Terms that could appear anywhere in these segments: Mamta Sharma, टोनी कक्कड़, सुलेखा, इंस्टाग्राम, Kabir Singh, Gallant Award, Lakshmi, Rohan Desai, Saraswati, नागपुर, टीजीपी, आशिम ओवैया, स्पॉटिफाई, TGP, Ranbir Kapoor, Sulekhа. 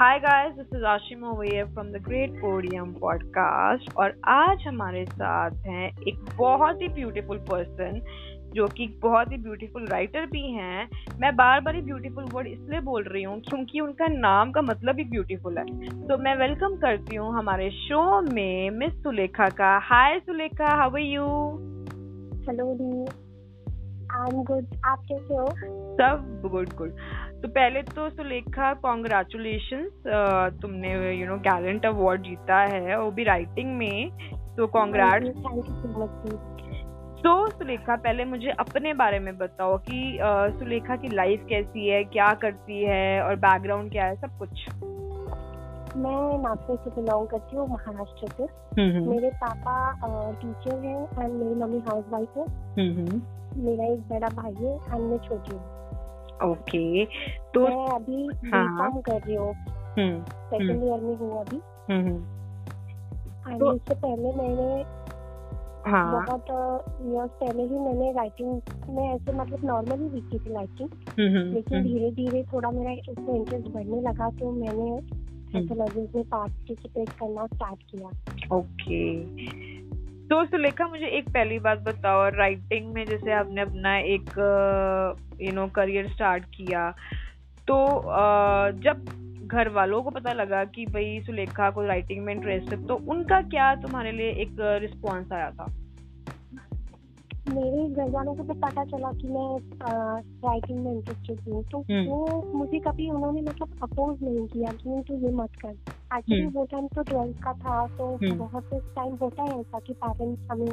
Hi guys, this is आशिम ओवैया from the great podium podcast. और आज हमारे साथ हैं एक बहुत ही ब्यूटीफुल पर्सन जो कि बहुत ही ब्यूटीफुल राइटर भी हैं। मैं बार बार ही ब्यूटीफुल वर्ड इसलिए बोल रही हूँ क्योंकि उनका नाम का मतलब ही ब्यूटीफुल है। तो मैं वेलकम करती हूँ हमारे शो में मिस सुलेखा का। Hi सुलेखा, how are you? Hello दी, आई एम गुड, आप कैसे हो? सब गुड। तो पहले तो सुलेखा, कॉन्ग्रेचुलेशंस, तुमने गैलेंट अवार्ड जीता है, वो भी राइटिंग में। तो कॉन्ग्रेट्स। तो सुलेखा, पहले मुझे अपने बारे में बताओ कि सुलेखा की लाइफ कैसी है, क्या करती है और बैकग्राउंड क्या है, सब कुछ। मैं नागपुर से बिलोंग करती हूँ, महाराष्ट्र से। मेरे पापा टीचर हैं और मेरी मम्मी हाउस वाइफ है। मेरा एक बड़ा भाई है और मैं छोटी हूँ। ओके, तो मैं अभी बीकॉम कर रही हूँ, सेकेंड ईयर में हूँ अभी। और इससे पहले मैंने बहुत ईयर्स पहले ही मैंने राइटिंग में ऐसे मतलब नॉर्मल ही लिखी थी राइटिंग, लेकिन धीरे धीरे थोड़ा मेरा इसमें इंटरेस्ट बढ़ने लगा तो मैंने एंथोलॉजीज में पार्टिसिपेट करना स्टार्ट किया। ओके, तो सुलेखा मुझे एक पहली बात बताओ, राइटिंग में जैसे आपने अपना एक करियर स्टार्ट किया, तो जब घर वालों को पता लगा कि भाई सुलेखा को राइटिंग में इंटरेस्ट है, तो उनका क्या तुम्हारे लिए एक रिस्पॉन्स आया था? मेरे घर वालों को तो पता चला कि मैं राइटिंग में इंटरेस्टेड हूँ, तो वो मुझे कभी उन्होंने मतलब अपोज नहीं किया कि तो ये मत कर। एक्चुअली वो टाइम तो 12th का था, तो बहुत से टाइम होता है ऐसा कि पेरेंट्स हमें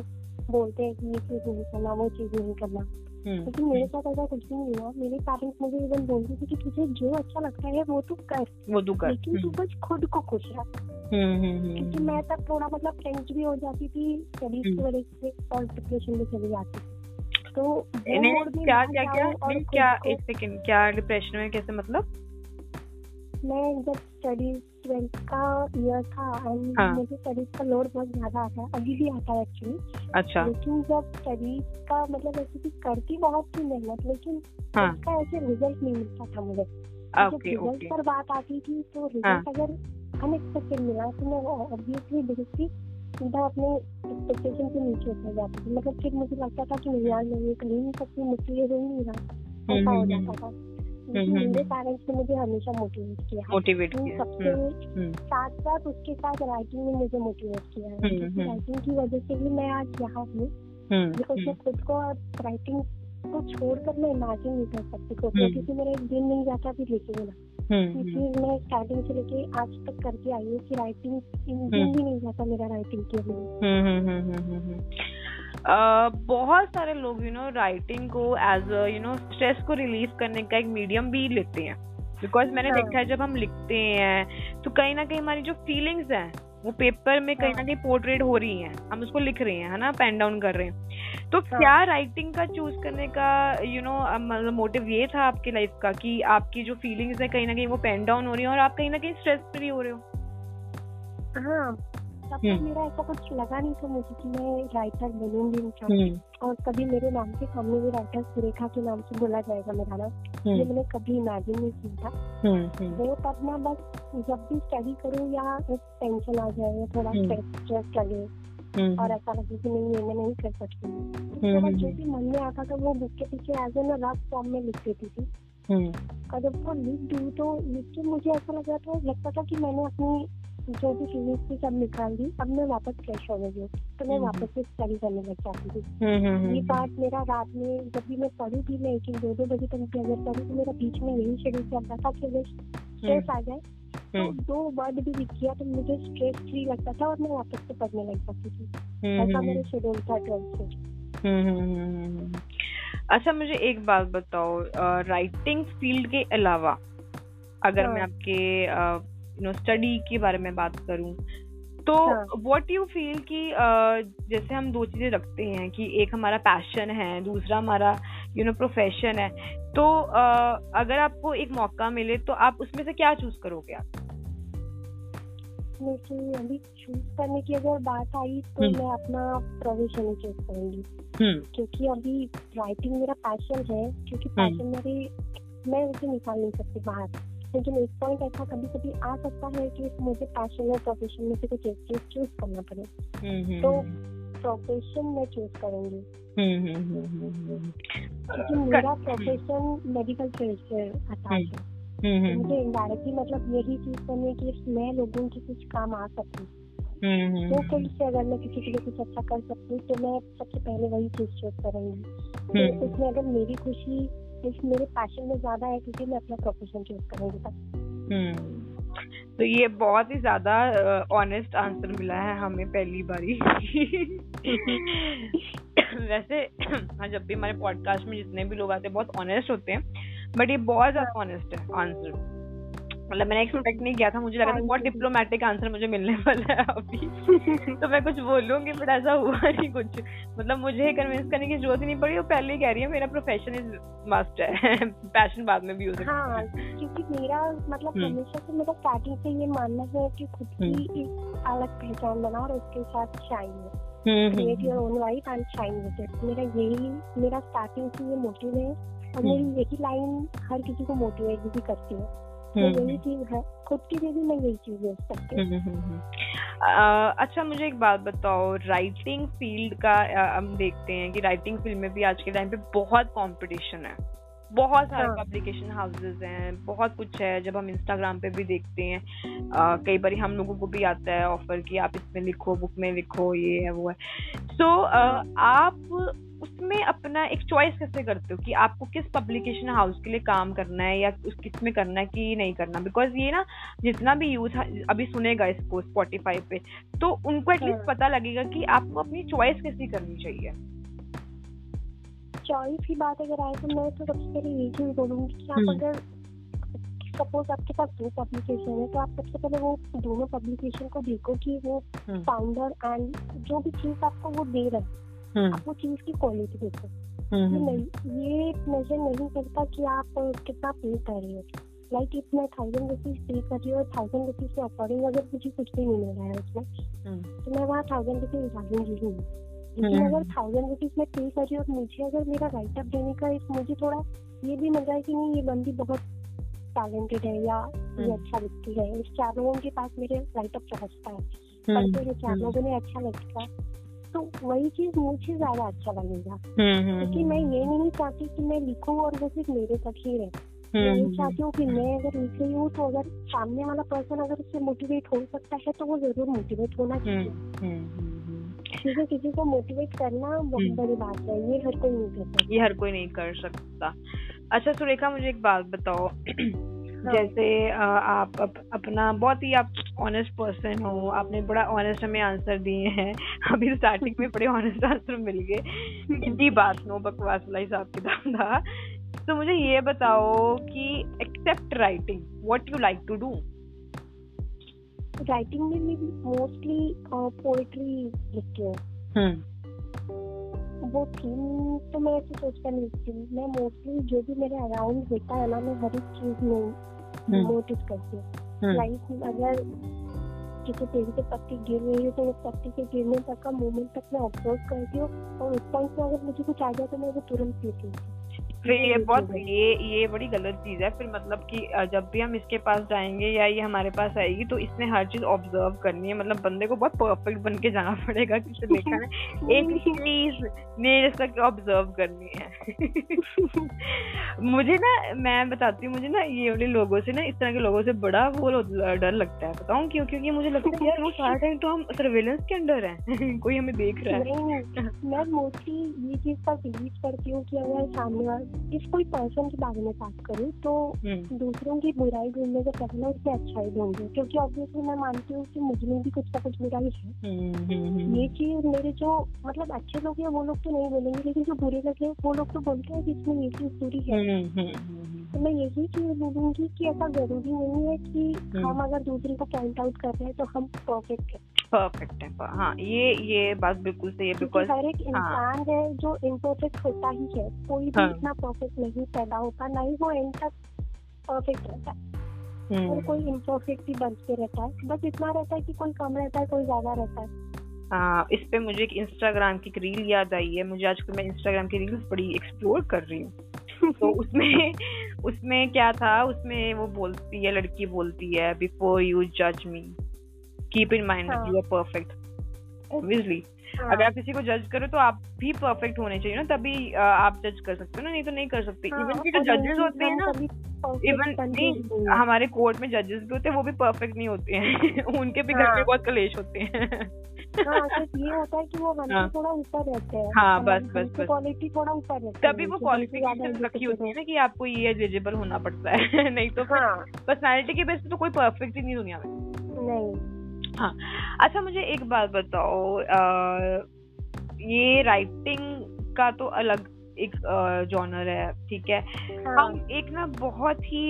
बोलते हैं कि ये चीज नहीं करना, वो चीज नहीं करना, लेकिन मेरे साथ ऐसा कुछ भी नहीं हुआ। मेरे पेरेंट्स मुझे इवन बोलते थे कि तुझे जो अच्छा लगता है वो तू कर, लेकिन तू बस खुद को खुश रख। क्योंकि मैं तब थोड़ा मतलब टेंस भी हो जाती थी स्टडीज की वजह से और डिप्रेशन में चली जाती थी। तो क्या डिप्रेशन में कैसे? मतलब मैं जब स्टडीज 12th का ईयर था एंड मुझे स्टडीज का लोड बहुत ज्यादा आता है, अभी भी आता है एक्चुअली। अच्छा। लेकिन जब स्टडीज का मतलब ऐसे कि करती बहुत थी मेहनत, लेकिन उसका ऐसे रिजल्ट नहीं मिलता था मुझे। रिजल्ट पर बात आती थी तो रिजल्ट अगर अनएक्सपेक्टेड मिला तो मैं ऑब्वियसली देखती सीधा अपने एक्सपेक्टेशन से नीचे उतर जाती थी। मतलब फिर मुझे लगता था कि यार मैं ये कर ही नहीं सकती, मुझसे ये हो ही नहीं रहा, ऐसा हो जाता था। मेरे पेरेंट्स ने मुझे हमेशा मोटिवेट किया सबसे साथ साथ उसके साथ राइटिंग ने मुझे मोटिवेट किया। राइटिंग की वजह से ही मैं आज यहाँ हूँ, बिकॉज मैं खुद को राइटिंग को छोड़कर मैं इमेजिन नहीं कर सकती खुद को, क्योंकि मेरा एक दिन नहीं जाता फिर लिखेंगे ना। चीज मैं स्टार्टिंग से लेके आज तक करके आई हूँ कि राइटिंग दिन भी नहीं जाता मेरा राइटिंग के लिए। बहुत सारे लोग राइटिंग को एज स्ट्रेस को रिलीफ करने का एक मीडियम भी लेते हैं, बिकॉज मैंने देखा है जब हम लिखते हैं तो कहीं ना कहीं हमारी जो फीलिंग्स हैं वो पेपर में कहीं ना कहीं पोर्ट्रेट हो रही हैं, हम उसको लिख रहे हैं, है ना, पेन डाउन कर रहे हैं। तो क्या राइटिंग का चूज करने का मोटिव ये था आपकी लाइफ का कि आपकी जो फीलिंग्स है कहीं ना कहीं वो पेन डाउन हो रही है और आप कहीं ना कहीं स्ट्रेस फ्री हो रहे हो? तब तक मेरा ऐसा कुछ लगा नहीं था मुझे कि मैं राइटर बनूंगी मुझे, और कभी मेरे नाम के सामने भी राइटर सुलेखा के नाम से बोला जाएगा मेरा नाम, ये मैंने कभी इमेजिन नहीं किया था। वो तब ना बस जब भी स्टडी करूँ या टेंशन आ जाए या थोड़ा स्ट्रेस लगे और ऐसा लगे कि नहीं ये मैं नहीं कर सकती हूँ, जो भी मन में आता था वो बुक के पीछे आज मैं रफ फॉर्म में लिख देती थी। और जब वो लिख दूँ तो लिख के मुझे ऐसा लगता था कि मैंने अपनी जो भी फीलिंग्स थी सब निकाल दी, अब मैं वापस फ्रेश हो गई हूँ, तो मैं वापस से स्टडी करने लग जाती थी। ये बात मेरा रात में जब भी मैं पढ़ी थी, मैं 1-2 बजे तक भी अगर पढ़ी तो मेरा बीच में यही शेड्यूल चलता था कि स्ट्रेस आ जाए तो 2 वर्ड भी लिख दिया तो मुझे स्ट्रेस फ्री लगता था और मैं वापस से पढ़ने लग जाती थी। ऐसा मेरा शेड्यूल था 12th से। अच्छा, मुझे एक बात बताओ, राइटिंग फील्ड के अलावा अगर मैं आपके स्टडी के बारे में बात करूं तो व्हाट यू फील कि जैसे हम 2 चीजें रखते हैं कि एक हमारा पैशन है, दूसरा हमारा प्रोफेशन है, तो अगर आपको एक मौका मिले तो आप उसमें से क्या चूज करोगे? आप अभी चूज करने की अगर बात आई तो मैं अपना प्रोफेशन ही चूज करूंगी, क्योंकि अभी राइटिंग मेरा पैशन है, क्योंकि पैशन मेरी मैं उसे निकाल नहीं सकती बाहर। लेकिन एक पॉइंट ऐसा कभी कभी आ सकता है कि मुझे पैशन और प्रोफेशन में से कुछ एक चीज चूज करना पड़े, तो प्रोफेशन मैं चूज करूंगी क्योंकि मेरा प्रोफेशन मेडिकल फील्ड से अटैच है। मुझे इनडायरेक्टली मतलब यही चीज करनी है कि मैं लोगों के कुछ काम आ सकूँ, तो फिर से अगर मैं किसी के लिए कुछ अच्छा कर सकती हूँ तो मैं सबसे पहले वही चीज चूज करूंगी। तो उसमें अगर मेरी खुशी मेरे पैशन में ज्यादा है क्योंकि मैं अपना प्रोफेशन चूज करूंगी। तो ये बहुत ही ज्यादा ऑनेस्ट आंसर मिला है हमें पहली बारी। वैसे हाँ, जब भी हमारे पॉडकास्ट में जितने भी लोग आते हैं बहुत ऑनेस्ट होते हैं, बट ये बहुत ज्यादा ऑनेस्ट है आंसर। मतलब मैंने एक्सपेक्ट नहीं किया था, मुझे लगा था बहुत डिप्लोमेटिक आंसर मुझे मिलने वाला है अभी। तो मैं कुछ बोलूंगी बट ऐसा हुआ नहीं कुछ, मतलब मुझे कन्विंस करने की जरूरत ही नहीं पड़ी। वो पहले ही कह रही है मेरा प्रोफेशन इज मस्ट है, पैशन बाद में भी हो सकता है। हाँ, क्योंकि मेरा मतलब हमेशा से मेरा स्टार्टिंग से ये मानना है कि खुद की एक अलग पहचान बनाओ और उसके साथ शाइन हो, create your own life and shine with it. मेरा यही मेरा स्टार्टिंग से ये मोटिव है और मेरी यही लाइन हर किसी को मोटिवेट भी करती है। अच्छा, मुझे एक बात बताओ, राइटिंग फील्ड का हम देखते हैं कि राइटिंग फील्ड में भी आज के टाइम पे बहुत कंपटीशन है, बहुत सारे पब्लिकेशन हाउसेज हैं, बहुत कुछ है। जब हम इंस्टाग्राम पे भी देखते हैं कई बार हम लोगों को भी आता है ऑफर कि आप इसमें लिखो, बुक में लिखो, ये है वो है। सो आप उसमें अपना एक चॉइस कैसे करते हो कि आपको किस पब्लिकेशन हाउस के लिए काम करना है या किस में करना है कि नहीं करना? बिकॉज ये ना जितना भी यूथ अभी सुनेगा इसको स्पॉटिफाई पे, तो उनको एटलीस्ट पता लगेगा कि आपको अपनी चॉइस कैसी करनी चाहिए। चॉइस की बात अगर आए तो मैं तो सबसे पहले ये चीज बोलूँगी कि आप अगर सपोज आपके पास दो पब्लिकेशन है तो आप सबसे पहले वो दोनों पब्लिकेशन को देखो कि वो फाउंडर एंड जो भी चीज आपको वो दे रहा है आप वो चीज की क्वालिटी देखो। ये मेजर नहीं करता कि आप कितना पे कर रहे हो, लाइक इफ मैं 1,000 रुपीज पे कर रही हूँ और 1,000 रुपीज के अकॉर्डिंग अगर मुझे कुछ भी नहीं मिल रहा है उसमें, तो मैं वहाँ 1,000 रुपीज डालूंगी ही। लेकिन अगर 1,000 रुपीज मैं पे कर रही हूँ और मुझे अगर मेरा राइट अप देने का मुझे थोड़ा ये भी मिल रहा है कि नहीं ये बंदी बहुत टैलेंटेड है या ये अच्छा दिखती है, इस 4 लोगों के पास मेरे राइट अप पहुँचता है पर 4 लोगों ने अच्छा लगता, तो वही चीज मुझे ज्यादा अच्छा लगेगा। क्योंकि मैं ये नहीं चाहती कि मैं लिखूं और वो सिर्फ मेरे तक ही रहे। मैं ये चाहती हूँ कि मैं अगर लिख रही हूँ तो अगर सामने वाला पर्सन अगर उससे मोटिवेट हो सकता है तो वो जरूर मोटिवेट होना चाहिए। किसी किसी को मोटिवेट करना बहुत बड़ी बात है, ये हर कोई नहीं कर सकता, ये हर कोई नहीं कर सकता। अच्छा सुलेखा, मुझे एक बात बताओ, जैसे आप अपना बहुत ही आप ऑनेस्ट पर्सन हो, आपने बड़ा ऑनेस्ट हमें आंसर दिए हैं, अभी स्टार्टिंग में बड़े ऑनेस्ट आंसर मिल गए, इतनी बात नो बकवास वाला हिसाब किताब था। तो मुझे ये बताओ कि except writing what you like to do? Writing में मोस्टली पोएट्री लिखती हूँ, वो थीम तो मैं ऐसे सोचकर लिखती हूँ। मैं मोस्टली जो भी मेरे अराउंड होता है ना मैं हर एक चीज में नोटिस करती हूँ। लाइफ में अगर किसी पेड़ से पत्ती गिर रही है तो उस पत्ती के गिरने तक का मोमेंट तक मैं ऑब्जर्व करती हूँ और उस पॉइंट पे अगर मुझे कुछ आ जाए तो मैं वो तुरंत लेती हूँ। फिर ये बहुत ये बड़ी गलत चीज है फिर, मतलब कि जब भी हम इसके पास जाएंगे या ये हमारे पास आएगी तो इसने हर चीज ऑब्जर्व करनी है। मतलब बंदे को बहुत परफेक्ट बन के जाना पड़ेगा किसे देखा है एक चीज मेरे तक ऑब्जर्व करनी है। मुझे ना मैं बताती हूँ, मुझे ना ये वाले लोगों से ना इस तरह के लोगों से बड़ा वो डर लगता है, बताऊँ क्यों? क्योंकि मुझे लगता है यार वो सारा टाइम तो हम सर्वेलेंस के अंडर है, कोई हमें देख रहा है। मैं मोस्टली ये चीज पर बिलीव करती हूँ कि अगर सामने वाला इस कोई पर्सन के बारे में बात करूँ तो दूसरों की बुराई ढूंढने से पहले मैं उसकी अच्छाई ढूंढूँ, क्योंकि ऑब्वियसली मैं मानती हूँ कि मुझ में भी कुछ ना कुछ बुराई है। ये चीज मेरे जो मतलब अच्छे लोग हैं वो लोग तो नहीं बोलेंगे, लेकिन जो बुरे लोग हैं वो लोग तो बोलते हैं कि इसमें ये चीज बुरी है। तो मैं यही चीज बोलूंगी कि ऐसा जरूरी नहीं है कि हम अगर दूसरे को पॉइंट आउट कर रहे हैं तो हम परफेक्ट हैं। परफेक्ट है, हाँ ये बात बिल्कुल सही है। बिकॉज हर एक इंसान है जो इम्परफेक्ट होता ही है, कोई भी इतना परफेक्ट नहीं पैदा होता, ना ही वो एंड तक परफेक्ट रहता है। और कोई इम्परफेक्ट ही बनते रहता है, बस इतना रहता है कि कोई कम रहता है कोई ज्यादा रहता है। इस पे मुझे एक इंस्टाग्राम की रील याद आई है, मुझे आजकल मैं इंस्टाग्राम की रील्स बड़ी एक्सप्लोर कर रही हूँ। तो उसमें उसमें क्या था, उसमें वो बोलती है, लड़की बोलती है, बिफोर यू जज me keep in mind you are perfect. Obviously अगर आप किसी को जज करो तो आप भी परफेक्ट होने चाहिए ना, तभी आप जज कर सकते हो ना, नहीं तो नहीं कर सकते. इवन की जो जजेस होते हैं ना, इवन हमारे कोर्ट में जजेस भी होते हैं, वो भी परफेक्ट नहीं होते हैं. उनके भी घर में बहुत कलेश होते हैं. ये होता है कि वो थोड़ा ऊपर रहते हैं. हाँ, बस क्वालिटी थोड़ा ऊपर रहती है, तभी वो क्वालिफिकेशन रखी होती है ना कि आपको ये एलिजिबल होना पड़ता है. नहीं तो पर्सनैलिटी के बेस पे तो कोई परफेक्ट ही नहीं दुनिया में, नहीं. हाँ, अच्छा मुझे एक बात बताओ, ये राइटिंग का तो अलग एक जॉनर है, ठीक है. हम एक ना बहुत ही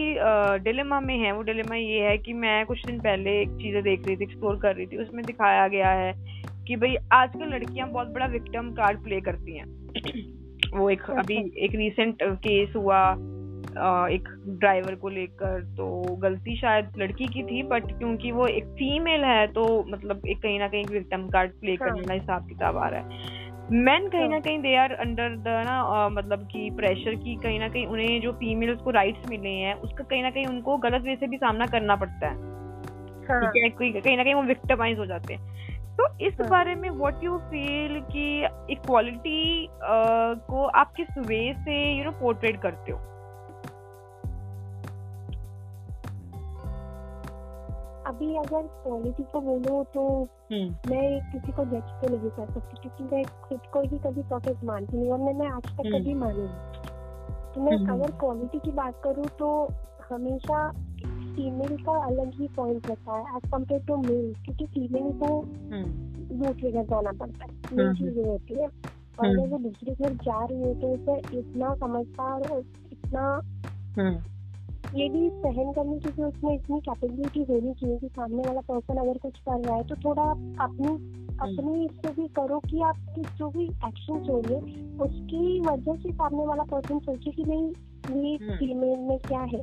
डिलेमा में है. वो डिलेमा ये है कि मैं कुछ दिन पहले एक चीजें देख रही थी, एक्सप्लोर कर रही थी, उसमें दिखाया गया है कि भाई आजकल लड़कियां बहुत बड़ा विक्टिम कार्ड प्ले करती हैं. वो एक अभी एक रिसेंट केस हुआ एक ड्राइवर को लेकर, तो गलती शायद लड़की की थी, बट क्योंकि वो एक फीमेल है तो मतलब एक कहीं ना कहीं विक्टिम कार्ड प्ले करने का हिसाब किताब आ रहा है. मेन कहीं ना कहीं दे आर अंडर द ना मतलब कि प्रेशर की कहीं ना कहीं उन्हें जो फीमेल्स को राइट्स मिले हैं उसका कहीं ना कहीं उनको गलत वे से भी सामना करना पड़ता है. कहीं ना कहीं वो विक्टिमाइज हो जाते हैं. तो इस बारे में व्हाट यू फील कि इक्वालिटी को आप किस वे से यू नो पोर्ट्रेट करते हो? अभी अगर क्वालिटी को बोलो तो मैं किसी को जज तो नहीं कर सकती, क्योंकि मैं खुद को ही कभी परफेक्ट मानती नहीं और मैंने आज तक कभी मानी. तो मैं अगर क्वालिटी की बात करूँ तो हमेशा फीमेल का अलग ही पॉइंट रहता है एज कम्पेयर टू मेल, क्योंकि फीमेल को दूसरे घर जाना पड़ता है, ये चीजें होती है. और अगर वो दूसरे घर जा रही है तो उसे इतना समझदार और इतना ये भी सहन करने की उसमें इतनी कैपेबिलिटी होनी चाहिए कि सामने वाला पर्सन अगर कुछ कर रहा है तो थोड़ा अपनी इससे भी करो कि आप जो भी एक्शन छोड़िए उसकी वजह से सामने वाला पर्सन सोचे कि नहीं ये फीमेल में क्या है.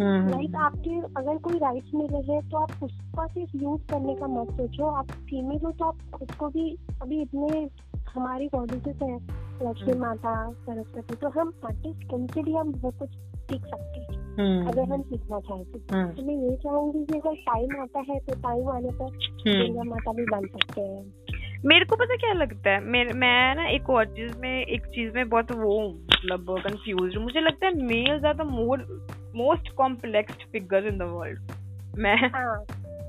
राइट, आपके अगर कोई राइट्स मिले हैं तो आप उसका सिर्फ यूज करने का मत सोचो. आप फीमेल हो तो आप उसको भी अभी इतने हमारी गॉडेसेस है लक्ष्मी माता सरस्वती, तो हम आर्टिस्ट उनसे भी हम बहुत कुछ सीख सकते हैं अगर हम सीखना चाहते. तो मैं ये चाहूंगी कि अगर टाइम आता है तो टाइम आने पर दुर्गा माता भी बन सकते हैं. मेरे को पता क्या लगता है, मैं ना एक चीज में बहुत वो मतलब कंफ्यूज हूँ. मुझे लगता है males are the most complex figure in the world. मैं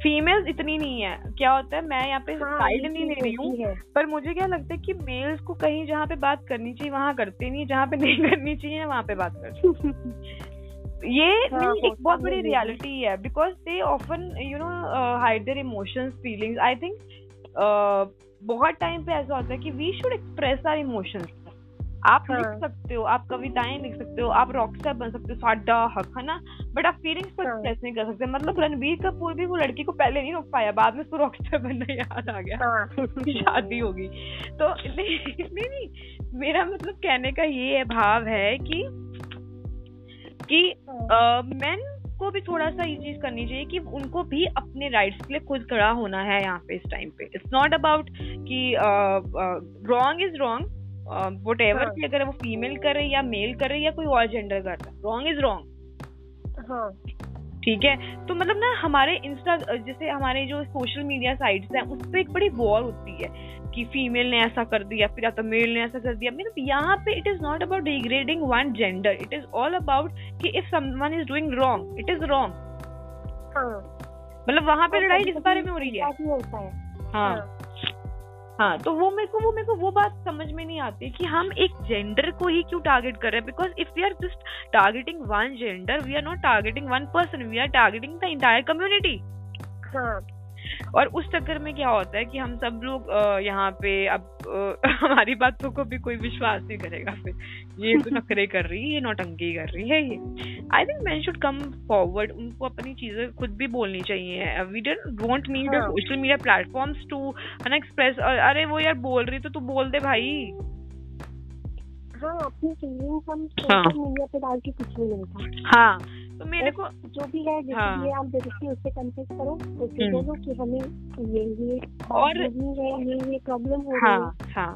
फीमेल्स इतनी नहीं है. क्या होता है, मैं यहाँ पे साइड नहीं ले रही हूँ, पर मुझे क्या लगता है कि मेल्स को कहीं जहाँ पे बात करनी चाहिए वहाँ करते नहीं, जहाँ पे नहीं करनी चाहिए वहाँ पे बात करते. ये एक बहुत बड़ी रियलिटी है, because they often you know hide their emotions feelings. I think बहुत टाइम पे ऐसा होता है कि we should express our emotions. आप लिख सकते हो, आप कविताएं लिख सकते हो, आप रॉकस्टार बन सकते हो, साडा हक है ना, बट आप फीलिंग्स को एक्सप्रेस नहीं कर सकते. मतलब रणबीर कपूर भी वो लड़की को पहले नहीं रोक पाया, बाद में उसको रॉकस्टार बनना याद आ गया, उसकी शादी होगी तो. नहीं, मेरा मतलब कहने का ये भाव है कि मेन को भी थोड़ा सा ये चीज करनी चाहिए कि उनको भी अपने राइट्स के लिए खुद खड़ा होना है यहाँ पे इस टाइम पे. इट्स नॉट अबाउट कि wrong is wrong whatever, कि अगर वो फीमेल करे या मेल करे या कोई और जेंडर करता है, रॉन्ग इज रॉन्ग. ठीक है, तो मतलब ना हमारे इंस्टा जैसे हमारे जो सोशल मीडिया साइट्स हैं उस पर एक बड़ी वॉर होती है कि फीमेल ने ऐसा कर दिया फिर या तो मेल ने ऐसा कर दिया. मतलब यहाँ पे it is not about degrading one gender, it is all about कि if someone is doing wrong it is wrong. मतलब वहाँ पे लड़ाई इस बारे में हो रही है. हाँ, तो वो मेरे को वो बात समझ में नहीं आती कि हम एक जेंडर को ही क्यों टारगेट कर रहे हैं. Because if we are just targeting one gender we are not targeting one person, we are targeting the entire community. और उस चक्कर में क्या होता है कि हम सब लोग यहाँ पे अब हमारी बातों को भी कोई विश्वास नहीं करेगा. फिर ये तो नखरे कर रही है, ये नौटंकी कर रही है, ये. I think man should come forward. उनको अपनी चीजें खुद भी बोलनी चाहिए. We don't need social media platforms to है ना एक्सप्रेस. अरे वो यार बोल रही तो तू बोल दे भाई. हाँ, अपनी फीलिंग्स हम सोशल मीडिया पे डाल के कुछ नहीं होता. हाँ, तो मेरे को जो भी है जैसे आप जरूरी उससे कन्फ्यूज करो उससे बोलो कि हमें ये प्रॉब्लम हो रही है.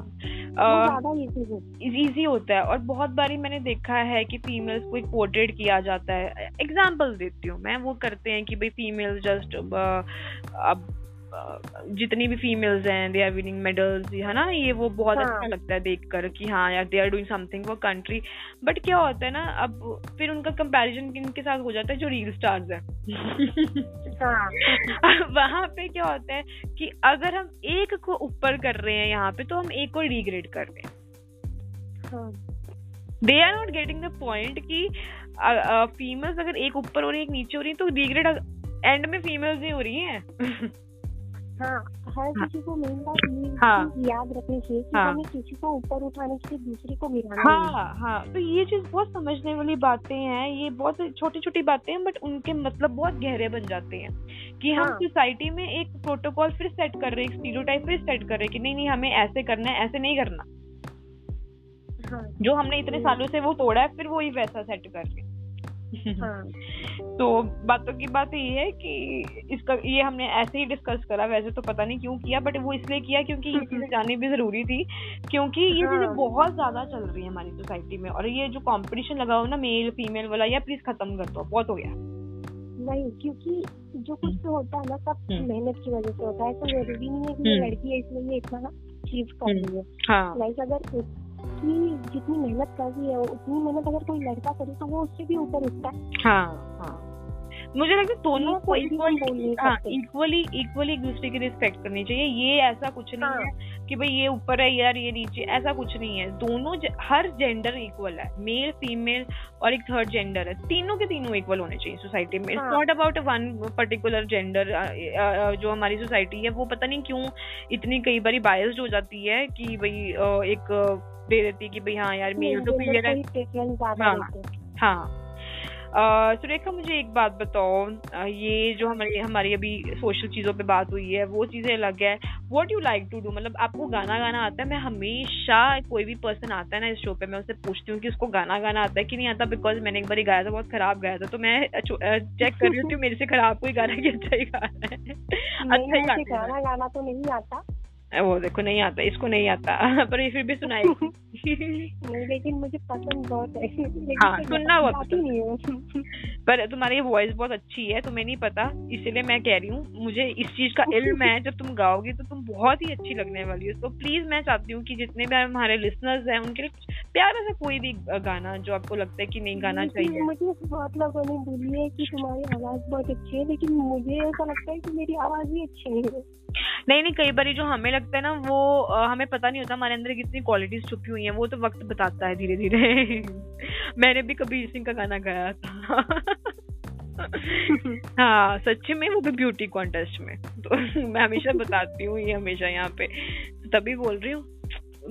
इजी होता है। और बहुत बारी मैंने देखा है कि फीमेल्स को एक पोर्ट्रेट किया जाता है, एग्जांपल देती हूँ मैं, वो करते हैं कि भाई फीमेल्स जस्ट जितनी भी फीमेल्स हैं दे आर विनिंग मेडल्स, है ना, ये वो बहुत अच्छा लगता है देखकर कि हाँ यार they are doing something for country. But क्या होता है ना, अब फिर उनका कंपैरिजन किनके साथ हो जाता है, जो रील स्टार्स हैं। वहाँ पे क्या होता है कि अगर हम एक को ऊपर कर रहे हैं यहाँ पे, तो हम एक को डिग्रेड कर रहे हैं। They are not getting the point कि फीमेल्स अगर एक ऊपर हो रही है एक नीचे हो रही है तो डिग्रेड एंड में फीमेल्स ही हो रही है। हाँ, हर किसी को मेन बात ये याद रखनी चाहिए कि हमें किसी को ऊपर उठाने के लिए दूसरे को गिराना नहीं। तो ये चीज बहुत समझने वाली बातें हैं, ये बहुत छोटी छोटी बातें हैं बट उनके मतलब बहुत गहरे बन जाते हैं कि हम सोसाइटी में एक प्रोटोकॉल फिर सेट कर रहे हैं, एक स्टीरियोटाइप फिर सेट कर रहे हैं कि नहीं नहीं हमें ऐसे करना है, ऐसे नहीं करना। जो हमने इतने सालों से वो तोड़ा है फिर वो ही वैसा सेट कर रहे हैं। तो बातों की बात ये है कि इसका ये हमने ऐसे ही डिस्कस करा, वैसे तो पता नहीं क्यों किया बट वो इसलिए किया क्योंकि ये चीजें जाननी भी जरूरी थी, क्योंकि ये चीजें बहुत ज्यादा चल रही है हमारी सोसाइटी में। और ये जो कंपटीशन लगा हो ना मेल फीमेल वाला, या प्लीज खत्म कर दो, बहुत हो गया। नहीं, क्योंकि जो कुछ भी होता है ना सब मेहनत की वजह से होता है, ऐसा जरूरी नहीं है कि लड़की है इसलिए ये इतना अचीव कर रही है। लाइक अगर जितनी मेहनत कर रही है उतनी मेहनत अगर कोई लड़का करे तो वो उससे भी ऊपर उठता है। मुझे लगता है दोनों को इक्वली एक दूसरे की रिस्पेक्ट करनी चाहिए। ये ऐसा कुछ नहीं है कि भाई ये ऊपर है यार ये नीचे, ऐसा कुछ नहीं है। दोनों हर जेंडर इक्वल है, मेल फीमेल और एक थर्ड जेंडर है, तीनों के तीनों इक्वल होने चाहिए सोसाइटी में। It's not about one particular gender. जो हमारी सोसाइटी है वो पता नहीं क्यों इतनी कई बार बायस्ड हो जाती है कि भाई एक दे देती कि भाई हाँ यार मेल तो क्लियर है। सुरेखा मुझे एक बात बताओ, ये जो हमारी अभी सोशल चीज़ों पे बात हुई है वो चीज़ें अलग है। What you like to do, मतलब आपको गाना गाना आता है? मैं हमेशा कोई भी पर्सन आता है ना इस शो पे मैं उससे पूछती हूँ कि उसको गाना गाना आता है कि नहीं आता, बिकॉज मैंने एक बार गाया था, बहुत खराब गाया था, तो मैं चेक कर रही हूँ मेरे से खराब कोई गाना कि अच्छा ही गा रहा है। अच्छा गाना गाना तो नहीं आता, वो देखो नहीं आता, इसको नहीं आता, पर ये फिर भी सुनाई। लेकिन मुझे पसंद बहुत है। सुनना बहुत नहीं है, पर तुम्हारी वॉइस बहुत अच्छी है, तुम्हें नहीं पता, इसलिए मैं कह रही हूँ, मुझे इस चीज का इल्म है। जब तुम गाओगी तो तुम बहुत ही अच्छी लगने वाली हो। तो प्लीज मैं चाहती हूँ कि जितने भी हमारे लिसनर्स हैं उनके लिए प्यारा सा कोई भी गाना जो आपको लगता है कि नहीं गाना चाहिए। मुझे बहुत लोगों ने बोली है कि तुम्हारी आवाज बहुत अच्छी है, लेकिन मुझे ऐसा लगता है कि मेरी आवाज ही अच्छी है। नहीं, कई बार जो हमें लगता है ना वो हमें पता नहीं होता हमारे अंदर कितनी क्वालिटीज छुपी हुई हैं, वो तो वक्त बताता है धीरे धीरे। मैंने भी कबीर सिंह का गाना गाया था। हाँ, सच्ची में, वो भी ब्यूटी कॉन्टेस्ट में। तो मैं हमेशा बताती हूँ, ये हमेशा यहाँ पे तभी बोल रही हूँ,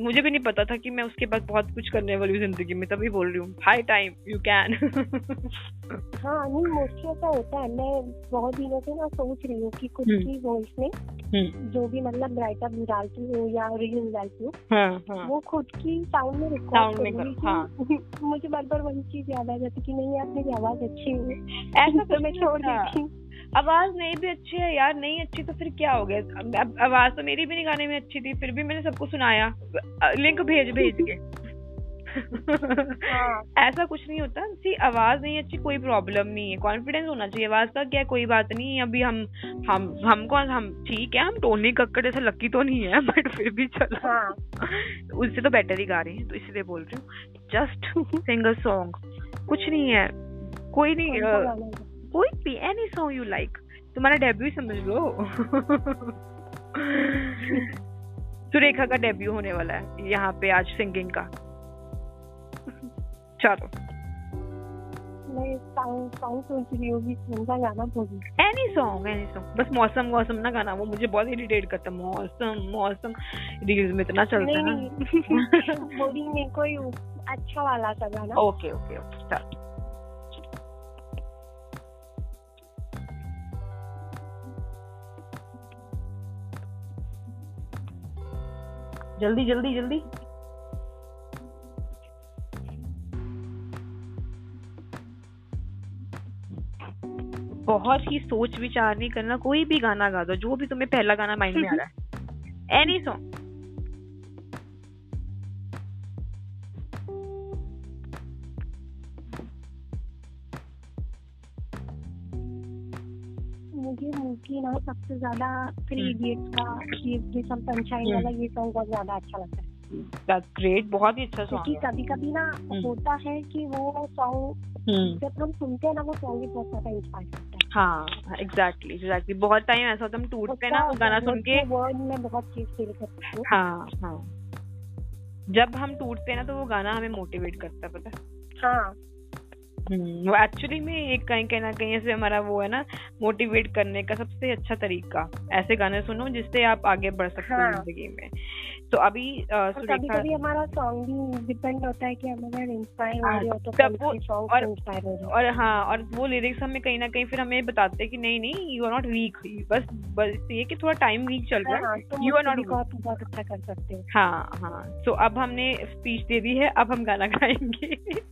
मुझे भी नहीं पता था कि मैं उसके बाद बहुत कुछ करने वाली हूँ जिंदगी में, तभी बोल रही हूँ हाई टाइम यू कैन। हाँ, नहीं मोस्टली ऐसा होता है। मैं बहुत दिनों से ना सोच रही हूँ कि कुछ भी वॉइस में जो भी मतलब राइटअप डालती हूँ या रील डालती हूँ वो खुद की साउंड में रिकॉर्ड करूँगी। मुझे बार बार वही चीज याद आ जाती कि नहीं यार मेरी आवाज अच्छी है, ऐसा तो मैं छोड़ देती हूँ। आवाज नहीं भी अच्छी है यार, नहीं अच्छी तो फिर क्या हो गया। अब आवाज तो मेरी भी नहीं गाने में अच्छी थी, फिर भी मैंने सबको सुनाया, लिंक भेज के। ऐसा कुछ नहीं होता। सी, आवाज नहीं अच्छी कोई प्रॉब्लम नहीं है, कॉन्फिडेंस होना चाहिए। आवाज का क्या, कोई बात नहीं। अभी हम ठीक है, हम टोनी कक्कड़ ऐसा लकी तो नहीं है बट फिर भी चलो। उससे तो बेटर ही गा रहे हैं, तो इसलिए बोल रही हूँ जस्ट सिंग अ सॉन्ग। कुछ नहीं है, कोई नहीं, कोई भी एनी सॉन्ग यू लाइक, तुम्हारा डेब्यू समझ लो। सुरेखा का डेब्यू होने वाला है यहाँ पे आज सिंगिंग का। चलो मैं सॉन्ग सोच रही होगी, गाना एनी सॉन्ग बस मौसम ना गाना, वो मुझे बहुत इरिटेट करता है। मौसम रील्स में इतना चलता है। बोरिंग में कोई अच्छा वाला सा गाना। ओके चलो। जल्दी बहुत ही सोच विचार नहीं करना, कोई भी गाना गा दो, जो भी तुम्हें पहला गाना माइंड में आ रहा है, एनी सॉन्ग। मुझे उनकी ना सबसे ज्यादा थ्री इडियट्स का ये सब पंचायत वाला ये सॉन्ग बहुत ज्यादा अच्छा लगता है। That's great, बहुत ही अच्छा सॉन्ग है। कभी कभी ना होता है कि वो सॉन्ग जब हम सुनते हैं ना वो सॉन्ग ही बहुत ज्यादा इंस्पायर करता है। हाँ एग्जैक्टली बहुत टाइम ऐसा होता है हम टूटते ना वो गाना सुन के, वर्ड में बहुत चीज फील करती हूँ। हाँ जब हम टूटते हैं ना तो वो गाना हमें मोटिवेट करता है, पता है। हाँ वो एक्चुअली में एक कहीं ना कहीं से हमारा वो है ना मोटिवेट करने का सबसे अच्छा तरीका, ऐसे गाने सुनो जिससे आप आगे बढ़ सकते हो जिंदगी में। तो अभी सुलेखा हमारा सॉन्ग भी डिपेंड होता है कि हमें इंस्पायर हो रही हो तो सॉन्ग से इंस्पायर हो रही हो और हाँ और वो लिरिक्स हमें कहीं ना कहीं फिर हमें बताते हैं कि नहीं नहीं यू आर नॉट वीक, बस ये कि थोड़ा टाइम वीक चल रहा है, यू आर नॉट वीक, आप बहुत अच्छा कर सकते हो। हाँ तो अब हमने स्पीच दे दी है, अब हम गाना गाएंगे।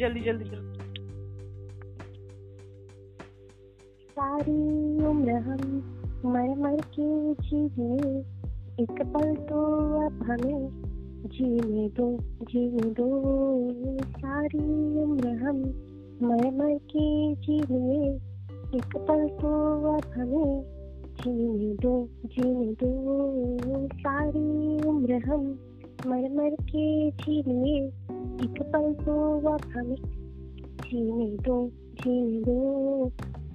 जल्दी सारी उम्र हम मर मर के जिए, एक पल तो अब हमें जीने दो जीने दो। सारी उम्र हम मर मर के जिए, एक पल तो अब हमें जीने दो जीने दो। सारी उम्र हम मर मर के जिए, एक पल तो अब हमें जीने दो।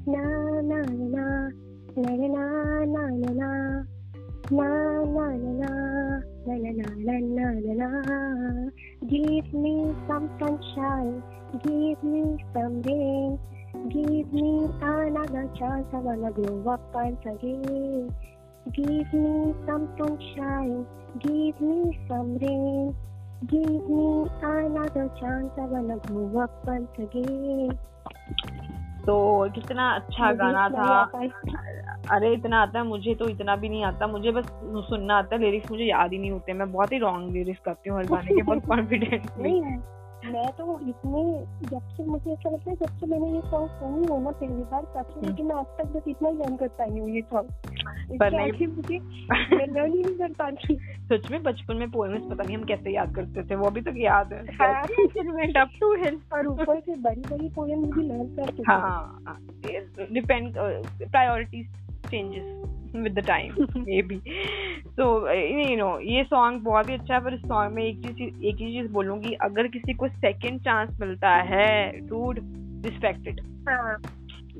ना ना ना ना ना ना ना ना ना ना ना ना ना ना ना ना। Give me some sunshine, give me some rain, give me another chance, I wanna grow up once again. Give me some sunshine, give me some rain, give me another chance, I wanna grow up once again. तो कितना अच्छा गाना था। अरे इतना आता है मुझे, तो इतना भी नहीं आता मुझे, बस सुनना आता है, लिरिक्स मुझे याद ही नहीं होते, मैं बहुत ही रॉन्ग लिरिक्स करती हूँ हर गाने के, बहुत कॉन्फिडेंट नहीं है मैं तो इतने। जब से मुझे ऐसा लगता है जब से मैंने ये सॉन्ग सुनी हो ना पहली बार तब से, लेकिन आज तक बस इतना ही लर्न कर पाई हूँ ये सॉन्ग, आगे मुझे लर्न ही नहीं कर पाती। सच में बचपन में पोएम्स पता नहीं हम कैसे याद करते थे, वो अभी तक याद है। और ऊपर से बड़ी बड़ी पोएम्स भी लर्न करते थे। हाँ depend priorities changes with the time maybe. तो यू नो ये सॉन्ग बहुत ही अच्छा है, पर इस सॉन्ग में एक ही चीज बोलूंगी, अगर किसी को सेकेंड चांस मिलता है dude respect it,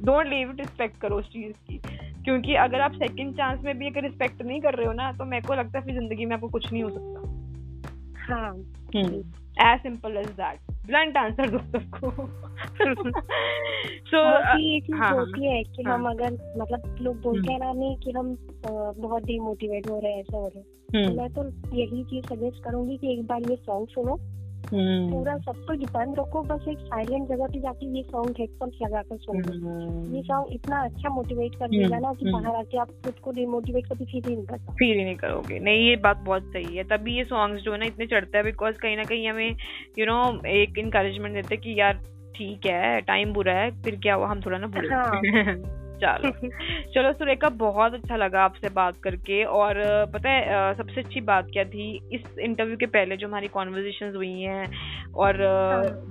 don't leave it, respect करो उस चीज की, क्योंकि अगर आप सेकंड चांस में भी अगर रिस्पेक्ट नहीं कर रहे हो ना तो मेरे को लगता है फिर जिंदगी में आपको कुछ नहीं हो सकता। हाँ as simple as that, blunt answer दोस्तों को। So ये चीज होती है कि हम अगर मतलब लोग बोलते हैं ना नहीं कि हम बहुत डिमोटिवेट हो रहे हैं, ऐसा हो रहा है, मैं तो यही चीज सजेस्ट करूंगी कि एक बार ये सॉन्ग सुनो, पूरा सबको डिपेंड रखो, बस एक साइलेंट जगह पे जाके ये सॉन्ग हेडफोन्स लगा कर सुनो, ये सॉन्ग इतना अच्छा मोटिवेट कर देगा ना कि बाहर आके आप खुद को डिमोटिवेट कभी फील ही नहीं करोगे। नहीं ये बात बहुत सही है, तभी ये सॉन्ग्स जो है ना इतने चढ़ते हैं, बिकॉज कहीं ना कहीं हमें यू नो एक इनकरेजमेंट देते कि यार ठीक है टाइम बुरा है, फिर क्या हुआ हम थोड़ा ना बुरा। चलो सुलेखा बहुत अच्छा लगा आपसे बात करके, और पता है सबसे अच्छी बात क्या थी, इस इंटरव्यू के पहले जो हमारी कॉन्वर्जेशंस हुई हैं और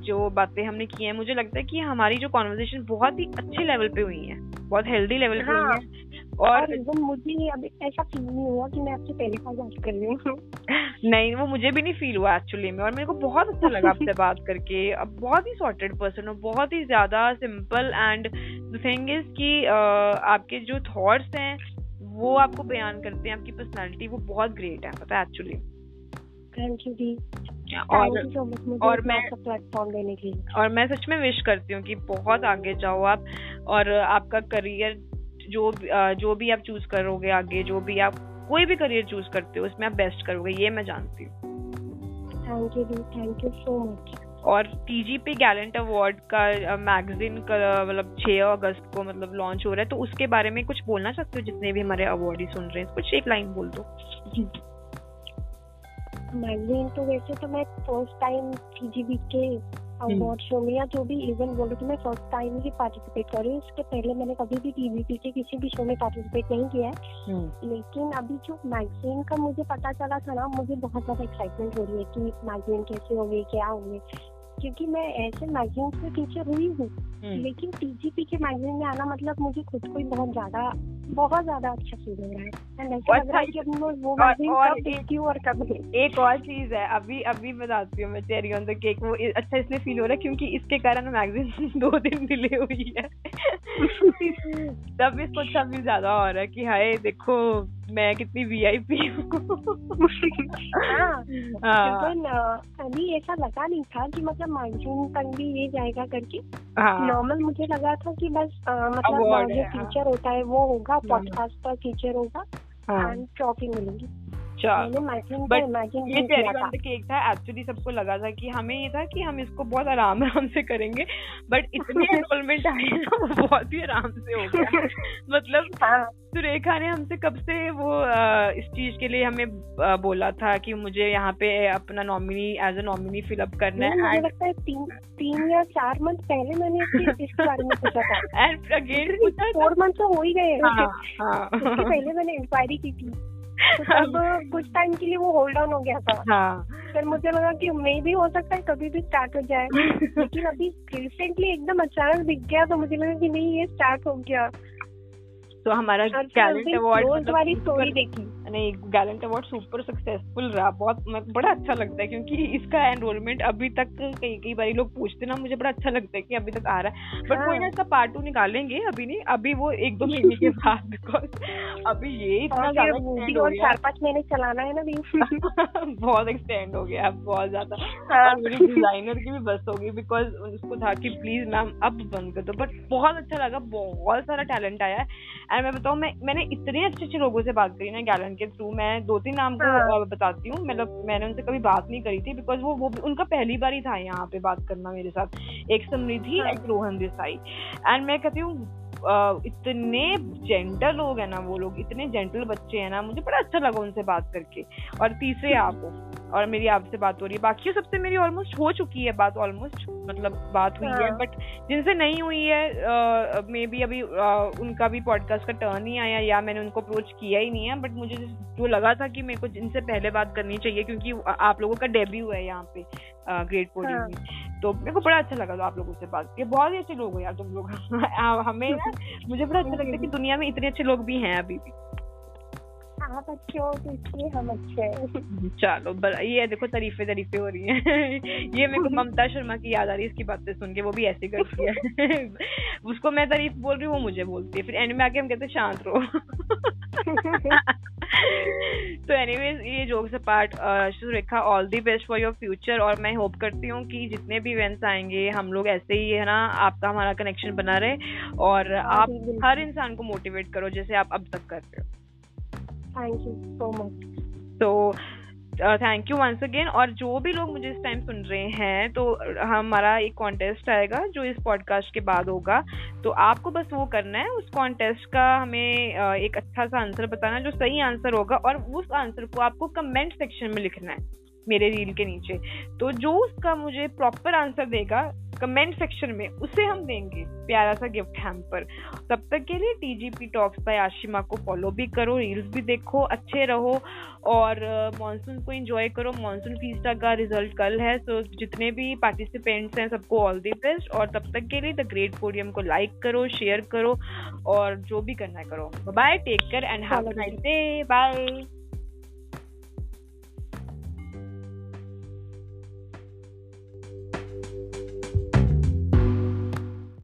जो बातें हमने की हैं, मुझे लगता है कि हमारी जो कॉन्वर्जेशन बहुत ही अच्छे लेवल पे हुई है, बहुत हेल्दी लेवल पे हुई है, और मुझे अभी ऐसा फील नहीं हुआ कि मैं आपसे पहले का बात कर रही हूँ। नहीं वो मुझे भी नहीं फील हुआ एक्चुअली में, और मेरे को बहुत अच्छा लगा आपसे बात करके। अब बहुत ही सॉर्टेड पर्सन हो, बहुत ही ज्यादा simple, and the thing is कि आपके जो थॉट्स हैं वो आपको बयान करते हैं, आपकी पर्सनालिटी वो बहुत ग्रेट है, पता है एक्चुअली। थैंक यू दी, और मैं प्लेटफॉर्म देने के लिए, और मैं सच में विश करती हूँ कि बहुत आगे जाओ आप, और आपका करियर जो भी आप चूज करोगे आगे, जो भी आप कोई भी करियर चूज करते हो उसमें आप बेस्ट करोगे, ये मैं जानती हूँ। Thank you so much. और टीजीपी गैलेंट अवार्ड का मैगजीन का मतलब 6 अगस्त को मतलब लॉन्च हो रहा है, तो उसके बारे में कुछ बोलना चाहते हो, जितने भी हमारे अवार्डी सुन रहे हैं कुछ एक लाइन बोल दो। मैगजीन तो वैसे तो मैं फर्स्ट टाइम टीजीपी के अवार्ड शो में या जो भी इवेंट बोलो तो मैं फर्स्ट टाइम ही पार्टिसिपेट कर रही हूँ, इसके पहले मैंने कभी भी टीवीपी के किसी भी शो में पार्टिसिपेट नहीं किया है, लेकिन अभी जो मैगजीन का मुझे पता चला था ना, मुझे बहुत ज्यादा एक्साइटमेंट हो रही है कि मैगजीन कैसे होगी, क्या होगी, क्योंकि मैं ऐसे मैगजीन से टीचर हुई हूँ, लेकिन टीजीपी के मैगजीन में आना मतलब मुझे खुद को ही बहुत ज्यादा अच्छा फील हो रहा है। एक और चीज है, अभी बताती हूँ मैं, चेरी ऑन द केक। वो अच्छा इसलिए फील हो रहा है क्योंकि इसके कारण मैगजीन 2 दिन डिले हुई है, तब इसको अच्छा फील ज्यादा हो रहा है कि हाय देखो मैं कितनी VIP हूँ। अभी ऐसा लगा नहीं था कि मतलब मानसून तक भी ये जाएगा करके। नॉर्मल मुझे लगा था कि बस मतलब जो टीचर होता है वो होगा, पॉडकास्ट पर टीचर होगा एंड ट्रॉफी मिलेगी। एक्चुअली सबको लगा था कि हमें ये था कि हम इसको बहुत आराम से करेंगे, बट इतने एनरोलमेंट आए ना वो बहुत ही आराम से हो गया। मतलब सुरेखा ने हमसे कब से वो इस चीज के लिए हमें बोला था कि मुझे यहाँ पे अपना nominee as a nominee fill up करना है। मुझे लगता है 3 या 4 मंथ पहले मैंने इसके बारे में पूछा था, एंड अगेन 4 मंथ तो हो ही गए, पहले मैंने इंक्वायरी की थी। कुछ टाइम के लिए वो होल्ड ऑन हो गया था। फिर मुझे लगा कि मैं भी हो सकता है कभी भी स्टार्ट हो जाए, लेकिन अभी रिसेंटली एकदम अचानक दिख गया तो मुझे लगा कि नहीं ये स्टार्ट हो गया। तो हमारा गैलेंट अवार्ड स्टोरी देखी नहीं, गैलेंट अवार्ड सुपर सक्सेसफुल रहा, बहुत बड़ा अच्छा लगता है क्योंकि इसका एनरोलमेंट अभी तक कई बार लोग पूछते ना, मुझे बड़ा अच्छा लगता है कि अभी तक आ रहा है। बट कोई ना इसका पार्ट 2 निकालेंगे, अभी नहीं, अभी वो 1-2 महीने के बाद, बिकॉज अभी ये इतना ज्यादा 4-5 महीने चलाना है ना, बहुत एक्सटेंड हो गया बहुत ज्यादा। मेरी डिजाइनर की भी बस होगी बिकॉज उसको था कि प्लीज मैम अब बंद कर दो, बट बहुत अच्छा लगा, बहुत सारा टैलेंट आया है। एंड मैं बताऊँ मैंने इतने अच्छे अच्छे लोगों से बात करी ना गैलेंट के थ्रू। मैं 2-3 नाम को बताती हूँ, मतलब मैंने उनसे कभी बात नहीं करी थी बिकॉज वो उनका पहली बार ही था यहाँ पे बात करना मेरे साथ। एक समृद्धि, एक रोहन देसाई। एंड मैं कहती हूँ इतने जेंटल लोग हैं ना वो लोग, इतने जेंटल बच्चे हैं ना, मुझे बड़ा अच्छा लगा उनसे बात करके। और तीसरे आप हो, और मेरी आपसे बात हो रही है, बाकी सबसे मेरी ऑलमोस्ट हो चुकी है बात, ऑलमोस्ट मतलब बात हुई है। बट जिनसे नहीं हुई है मे बी अभी उनका भी पॉडकास्ट का टर्न ही आया, या मैंने उनको अप्रोच किया ही नहीं है। बट मुझे जो लगा था कि मेरे को जिनसे पहले बात करनी चाहिए क्योंकि आप लोगों का डेब्यू है यहाँ पे ग्रेट पोडियम में, तो मेरे को बड़ा अच्छा लगा। तो आप लोगों से बात करके बहुत ही अच्छे लोग हो यार तुम लोग। हमें मुझे बड़ा अच्छा लगता है कि दुनिया में इतने अच्छे लोग भी हैं अभी भी। आप अच्छे हो तो इसलिए हम अच्छे हैं। चलो ये देखो तारीफे हो रही हैं। ये मेरे को ममता शर्मा की याद आ रही है इसकी बातें सुन के, वो भी ऐसे करती है। उसको मैं तारीफ बोल रही हूँ, वो मुझे बोलती है, फिर एंड में आके हम कहते हैं शांत रहो। तो एनीवेज ये jokes apart, Surekha all the best for your future. और मैं होप करती हूँ कि जितने भी इवेंट्स आएंगे हम लोग ऐसे ही है ना आपका हमारा कनेक्शन बना रहे, और आप हर इंसान को मोटिवेट करो जैसे आप अब तक करते हो। Thank you so much. So, thank you once again. और जो भी लोग मुझे इस टाइम सुन रहे हैं, तो हमारा एक कॉन्टेस्ट आएगा जो इस पॉडकास्ट के बाद होगा, तो आपको बस वो करना है, उस कॉन्टेस्ट का हमें एक अच्छा सा आंसर बताना जो सही आंसर होगा, और उस आंसर को आपको कमेंट सेक्शन में लिखना है मेरे रील के नीचे। तो जो उसका मुझे प्रॉपर आंसर देगा कमेंट सेक्शन में, उसे हम देंगे प्यारा सा गिफ्ट हैम्पर। तब तक के लिए TGP टॉक्स बाय आशिमा को फॉलो भी करो, रील्स भी देखो, अच्छे रहो और मॉनसून को एंजॉय करो। मॉनसून फीस्टा का रिजल्ट कल है, सो जितने भी पार्टिसिपेंट्स हैं सबको ऑल द बेस्ट। और तब तक के लिए द ग्रेट पोडियम को लाइक करो, शेयर करो और जो भी करना है करो। Bye, take care and have a nice day, bye.